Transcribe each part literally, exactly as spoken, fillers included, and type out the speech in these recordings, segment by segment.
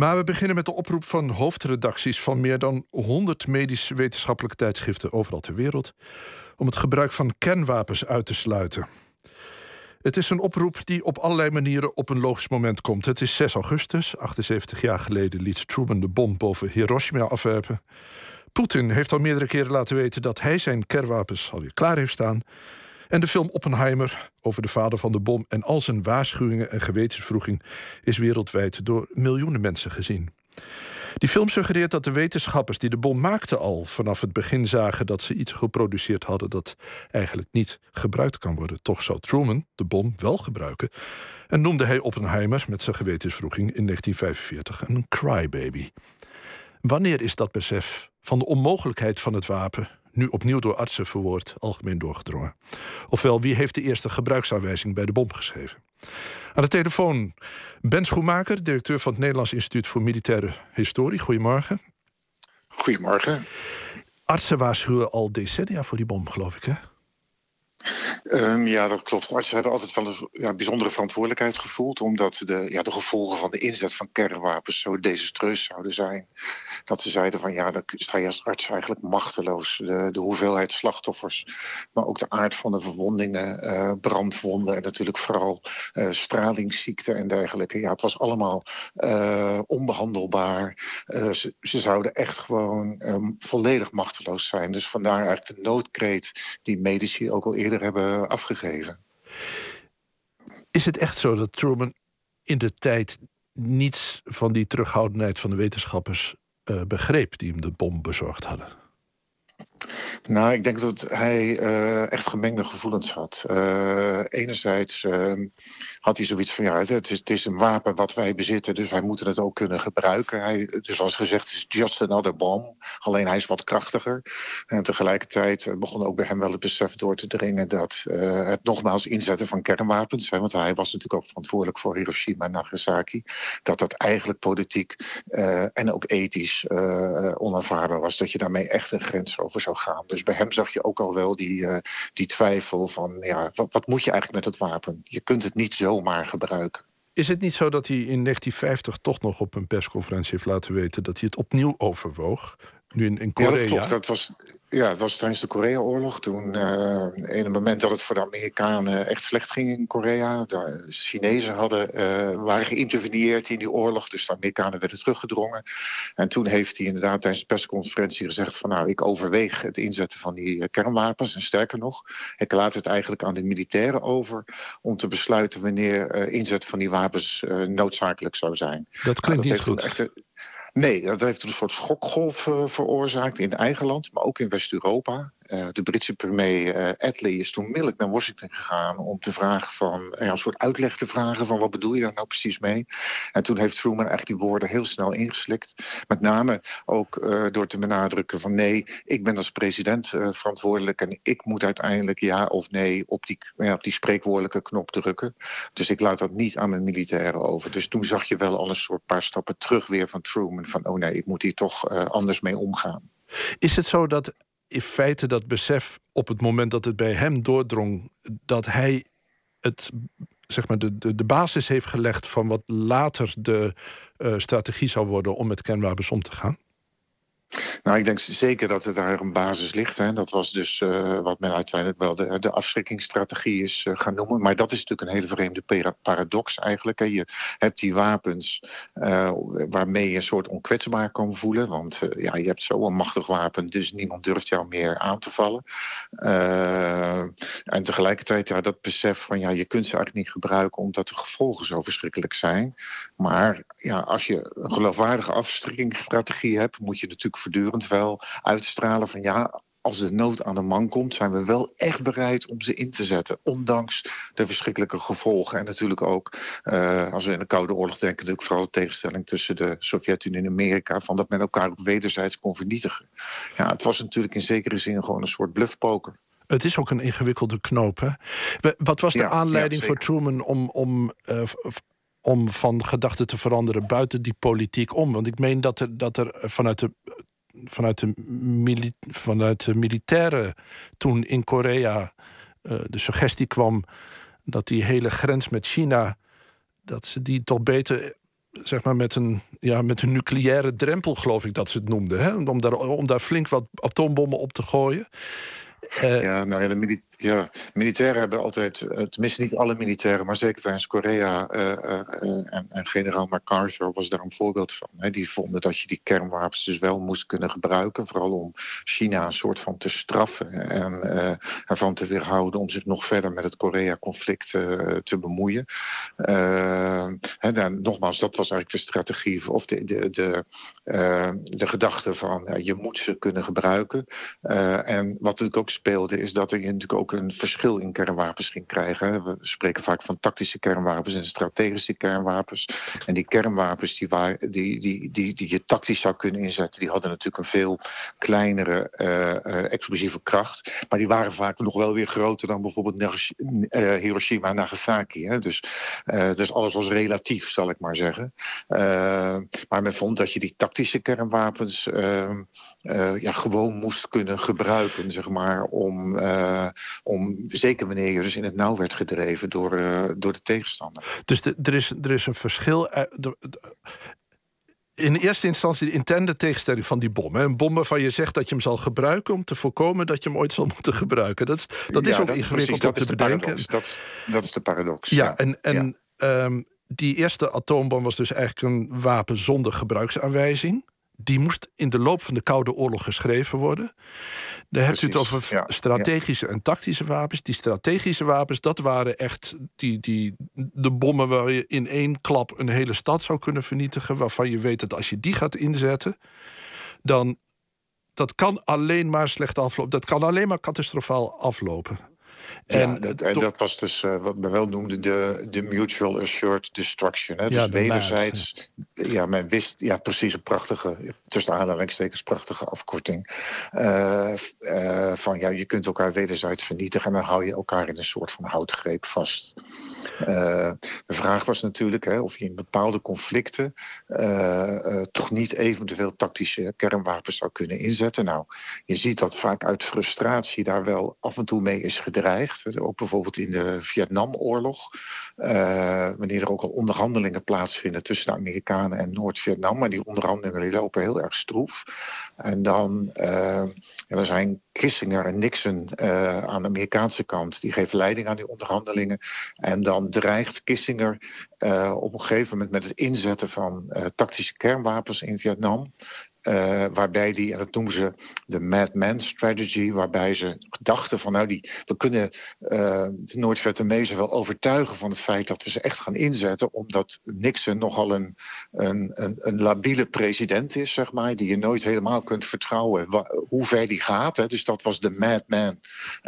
Maar we beginnen met de oproep van hoofdredacties van meer dan honderd medisch-wetenschappelijke tijdschriften overal ter wereld om het gebruik van kernwapens uit te sluiten. Het is een oproep die op allerlei manieren op een logisch moment komt. Het is zes augustus, achtenzeventig jaar geleden liet Truman de bom boven Hiroshima afwerpen. Poetin heeft al meerdere keren laten weten dat hij zijn kernwapens alweer klaar heeft staan. En de film Oppenheimer over de vader van de bom en al zijn waarschuwingen en gewetenswroeging is wereldwijd door miljoenen mensen gezien. Die film suggereert dat de wetenschappers die de bom maakten al vanaf het begin zagen dat ze iets geproduceerd hadden dat eigenlijk niet gebruikt kan worden. Toch zou Truman de bom wel gebruiken. En noemde hij Oppenheimer met zijn gewetenswroeging in negentien vijfenveertig een crybaby. Wanneer is dat besef van de onmogelijkheid van het wapen, nu opnieuw door artsen verwoord, algemeen doorgedrongen? Ofwel, wie heeft de eerste gebruiksaanwijzing bij de bom geschreven? Aan de telefoon Ben Schoenmaker, directeur van het Nederlands Instituut voor Militaire Historie. Goedemorgen. Goedemorgen. Artsen waarschuwen al decennia voor die bom, geloof ik, hè? Um, ja, dat klopt. Artsen hebben altijd wel een ja, bijzondere verantwoordelijkheid gevoeld, omdat de, ja, de gevolgen van de inzet van kernwapens zo desastreus zouden zijn, dat ze zeiden van ja, dan sta je als arts eigenlijk machteloos. De, de hoeveelheid slachtoffers, maar ook de aard van de verwondingen, uh, brandwonden en natuurlijk vooral uh, stralingsziekten en dergelijke. Ja, het was allemaal uh, onbehandelbaar. Uh, ze, ze zouden echt gewoon um, volledig machteloos zijn. Dus vandaar eigenlijk de noodkreet die medici ook al eerder hebben afgegeven. Is het echt zo dat Truman in de tijd niets van die terughoudendheid van de wetenschappers uh, begreep die hem de bom bezorgd hadden? Nou, ik denk dat hij uh, echt gemengde gevoelens had. Uh, enerzijds uh, had hij zoiets van, ja, het is, het is een wapen wat wij bezitten, dus wij moeten het ook kunnen gebruiken. Hij, dus zoals gezegd, het is just another bomb. Alleen hij is wat krachtiger. En tegelijkertijd begon ook bij hem wel het besef door te dringen dat uh, het nogmaals inzetten van kernwapens, hè, want hij was natuurlijk ook verantwoordelijk voor Hiroshima en Nagasaki, dat dat eigenlijk politiek uh, en ook ethisch uh, onaanvaardbaar was. Dat je daarmee echt een grens over zou gaan. Dus bij hem zag je ook al wel die, uh, die twijfel van, ja, wat, wat moet je eigenlijk met het wapen? Je kunt het niet zomaar gebruiken. Is het niet zo dat hij in negentien vijftig toch nog op een persconferentie heeft laten weten dat hij het opnieuw overwoog? Nu in, in Korea. Ja, dat klopt. Dat was, ja, dat was tijdens de Korea-oorlog. Toen, uh, in het moment dat het voor de Amerikanen echt slecht ging in Korea. De Chinezen hadden, uh, waren geïnterveneerd in die oorlog. Dus de Amerikanen werden teruggedrongen. En toen heeft hij inderdaad tijdens de persconferentie gezegd van, nou, ik overweeg het inzetten van die kernwapens. En sterker nog, ik laat het eigenlijk aan de militairen over om te besluiten wanneer uh, inzet van die wapens uh, noodzakelijk zou zijn. Dat klinkt nou, dat niet heeft goed. Nee, dat heeft een soort schokgolf uh, veroorzaakt in eigen land, maar ook in West-Europa. Uh, de Britse premier uh, Attlee is toen onmiddellijk naar Washington gegaan om te vragen van, ja, een soort uitleg te vragen van wat bedoel je daar nou precies mee? En toen heeft Truman eigenlijk die woorden heel snel ingeslikt. Met name ook uh, door te benadrukken van nee, ik ben als president uh, verantwoordelijk en ik moet uiteindelijk ja of nee op die, ja, op die spreekwoordelijke knop drukken. Dus ik laat dat niet aan mijn militairen over. Dus toen zag je wel al een soort paar stappen terug weer van Truman van oh nee, ik moet hier toch uh, anders mee omgaan. Is het zo dat in feite dat besef op het moment dat het bij hem doordrong, dat hij het, zeg maar, de, de, de basis heeft gelegd van wat later de uh, strategie zou worden om met kernwapens om te gaan? Nou, ik denk zeker dat er daar een basis ligt. Hè. Dat was dus uh, wat men uiteindelijk wel de, de afschrikkingsstrategie is uh, gaan noemen. Maar dat is natuurlijk een hele vreemde para- paradox eigenlijk. Hè. Je hebt die wapens uh, waarmee je een soort onkwetsbaar kan voelen. Want uh, ja, je hebt zo'n machtig wapen, dus niemand durft jou meer aan te vallen. Uh, en tegelijkertijd ja, dat besef van ja, je kunt ze eigenlijk niet gebruiken omdat de gevolgen zo verschrikkelijk zijn. Maar ja, als je een geloofwaardige afschrikkingsstrategie hebt, moet je natuurlijk voortdurend wel uitstralen van ja, als de nood aan de man komt, zijn we wel echt bereid om ze in te zetten. Ondanks de verschrikkelijke gevolgen. En natuurlijk ook, uh, als we in de Koude Oorlog denken, natuurlijk vooral de tegenstelling tussen de Sovjet-Unie en Amerika, van dat men elkaar ook wederzijds kon vernietigen. Ja, het was natuurlijk in zekere zin gewoon een soort bluffpoker. Het is ook een ingewikkelde knoop, hè? Wat was de ja, aanleiding ja, voor Truman om, om uh, om van gedachten te veranderen buiten die politiek om? Want ik meen dat er, dat er vanuit, de, vanuit, de mili- vanuit de militairen toen in Korea uh, de suggestie kwam dat die hele grens met China, dat ze die toch beter zeg maar met een, ja, met een nucleaire drempel, geloof ik dat ze het noemden. Hè? Om, daar, om daar flink wat atoombommen op te gooien. Uh, ja, nou ja, de mili- ja, militairen hebben altijd, uh, tenminste niet alle militairen, maar zeker tijdens Korea uh, uh, uh, en, en generaal MacArthur was daar een voorbeeld van. Hè. Die vonden dat je die kernwapens dus wel moest kunnen gebruiken, vooral om China een soort van te straffen en uh, ervan te weerhouden om zich nog verder met het Korea-conflict uh, te bemoeien. Uh, hè, dan, nogmaals, dat was eigenlijk de strategie of de, de, de, uh, de gedachte van uh, je moet ze kunnen gebruiken. Uh, en wat natuurlijk ook speelde, is dat er natuurlijk ook een verschil in kernwapens ging krijgen. We spreken vaak van tactische kernwapens en strategische kernwapens. En die kernwapens die, waar, die, die, die, die je tactisch zou kunnen inzetten, die hadden natuurlijk een veel kleinere uh, explosieve kracht. Maar die waren vaak nog wel weer groter dan bijvoorbeeld Hiroshima en Nagasaki. Hè? Dus, uh, dus alles was relatief, zal ik maar zeggen. Uh, maar men vond dat je die tactische kernwapens uh, uh, ja, gewoon moest kunnen gebruiken, zeg maar. Om, uh, om, zeker wanneer je dus in het nauw werd gedreven door, uh, door de tegenstander. Dus de, er, is, er is een verschil. Uh, de, de, in eerste instantie de interne tegenstelling van die bom. Hè? Een bom waarvan je zegt dat je hem zal gebruiken om te voorkomen dat je hem ooit zal moeten gebruiken. Dat is, dat is ja, ook dat, ingewikkeld om te bedenken. Dat is, dat is de paradox. Ja, ja. en, en ja. Um, die eerste atoombom was dus eigenlijk een wapen zonder gebruiksaanwijzing. Die moest in de loop van de Koude Oorlog geschreven worden. Dan hebt u het over ja, strategische ja. en tactische wapens. Die strategische wapens, dat waren echt die, die, de bommen waar je in één klap een hele stad zou kunnen vernietigen, waarvan je weet dat als je die gaat inzetten, dan dat kan alleen maar slecht aflopen. Dat kan alleen maar catastrofaal aflopen. En, ja, dat, en dat was dus uh, wat we wel noemden de, de Mutual Assured Destruction. Hè? Ja, dus wederzijds, maat. ja, men wist, ja, precies een prachtige, tussen aanhalingstekens, prachtige afkorting. Uh, uh, van ja, je kunt elkaar wederzijds vernietigen en dan hou je elkaar in een soort van houtgreep vast. Uh, de vraag was natuurlijk hè, of je in bepaalde conflicten uh, uh, toch niet eventueel tactische kernwapens zou kunnen inzetten. Nou, je ziet dat vaak uit frustratie daar wel af en toe mee is gedreigd. Ook bijvoorbeeld in de Vietnamoorlog. Uh, wanneer er ook al onderhandelingen plaatsvinden tussen de Amerikanen en Noord-Vietnam. Maar die onderhandelingen lopen heel erg stroef. En dan uh, er zijn Kissinger en Nixon uh, aan de Amerikaanse kant. Die geven leiding aan die onderhandelingen. En dan dreigt Kissinger uh, op een gegeven moment met het inzetten van uh, tactische kernwapens in Vietnam. Uh, waarbij die, en dat noemen ze de madman strategy, waarbij ze dachten van nou, die, we kunnen uh, de Noord-Vietnamezen wel overtuigen van het feit dat we ze echt gaan inzetten, omdat Nixon nogal een, een, een, een labiele president is, zeg maar, die je nooit helemaal kunt vertrouwen wa- hoe ver die gaat. Hè. Dus dat was de madman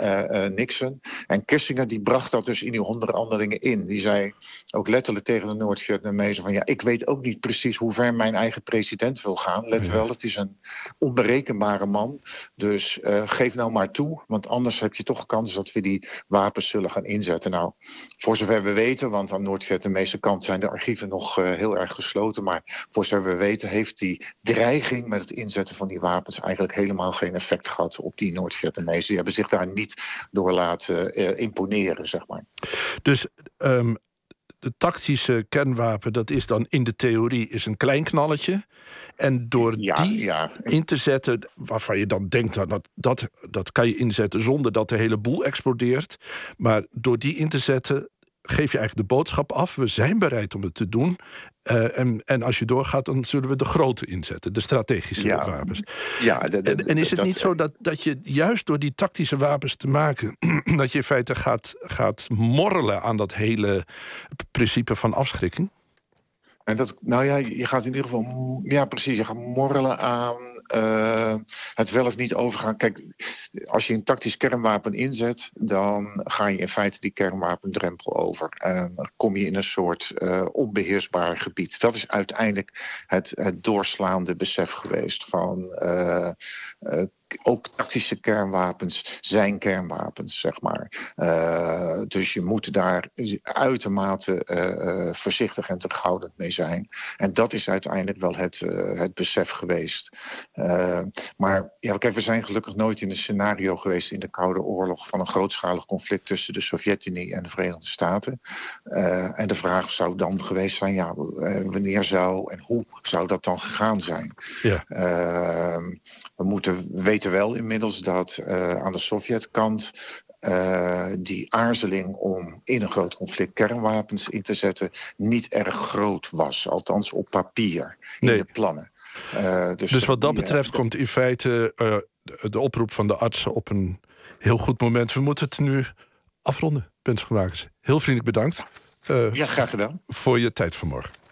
uh, uh, Nixon. En Kissinger die bracht dat dus in die onderhandelingen in. Die zei ook letterlijk tegen de Noord-Vietnamezen van ja, ik weet ook niet precies hoe ver mijn eigen president wil gaan. Let wel. Het is een onberekenbare man. Dus uh, geef nou maar toe. Want anders heb je toch kans dat we die wapens zullen gaan inzetten. Nou, voor zover we weten, want aan Noord-Vietnamese kant zijn de archieven nog uh, heel erg gesloten. Maar voor zover we weten heeft die dreiging met het inzetten van die wapens eigenlijk helemaal geen effect gehad op die Noord-Vietnamezen. Die hebben zich daar niet door laten uh, imponeren, zeg maar. Dus um, de tactische kernwapen, dat is dan in de theorie is een klein knalletje. En door ja, die ja. in te zetten, waarvan je dan denkt, nou, dat, dat, dat kan je inzetten zonder dat de hele boel explodeert. Maar door die in te zetten, geef je eigenlijk de boodschap af. We zijn bereid om het te doen. Uh, en, en als je doorgaat, dan zullen we de grote inzetten. De strategische ja. wapens. Ja, de, de, en, en is het dat, niet zo dat, dat je juist door die tactische wapens te maken, dat je in feite gaat, gaat morrelen aan dat hele principe van afschrikking? En dat, nou ja, je gaat in ieder geval... Ja, precies, je gaat morrelen aan uh, het wel of niet overgaan. Kijk, als je een tactisch kernwapen inzet, dan ga je in feite die kernwapendrempel over. En dan kom je in een soort uh, onbeheersbaar gebied. Dat is uiteindelijk het, het doorslaande besef geweest van... Uh, uh, ook tactische kernwapens zijn kernwapens, zeg maar. Uh, dus je moet daar uitermate uh, voorzichtig en terughoudend mee zijn. En dat is uiteindelijk wel het, uh, het besef geweest. Uh, maar ja, kijk, we zijn gelukkig nooit in een scenario geweest in de Koude Oorlog van een grootschalig conflict tussen de Sovjet-Unie en de Verenigde Staten. Uh, en de vraag zou dan geweest zijn, ja, wanneer zou en hoe zou dat dan gegaan zijn? Ja. Uh, we moeten weten wel inmiddels dat uh, aan de Sovjetkant Uh, die aarzeling om in een groot conflict kernwapens in te zetten niet erg groot was. Althans op papier, nee. in de plannen. Uh, dus, dus wat dat betreft komt in feite uh, de oproep van de artsen op een heel goed moment. We moeten het nu afronden, Ben Schoenmaker. Heel vriendelijk bedankt. Uh, ja, graag gedaan. Voor je tijd vanmorgen.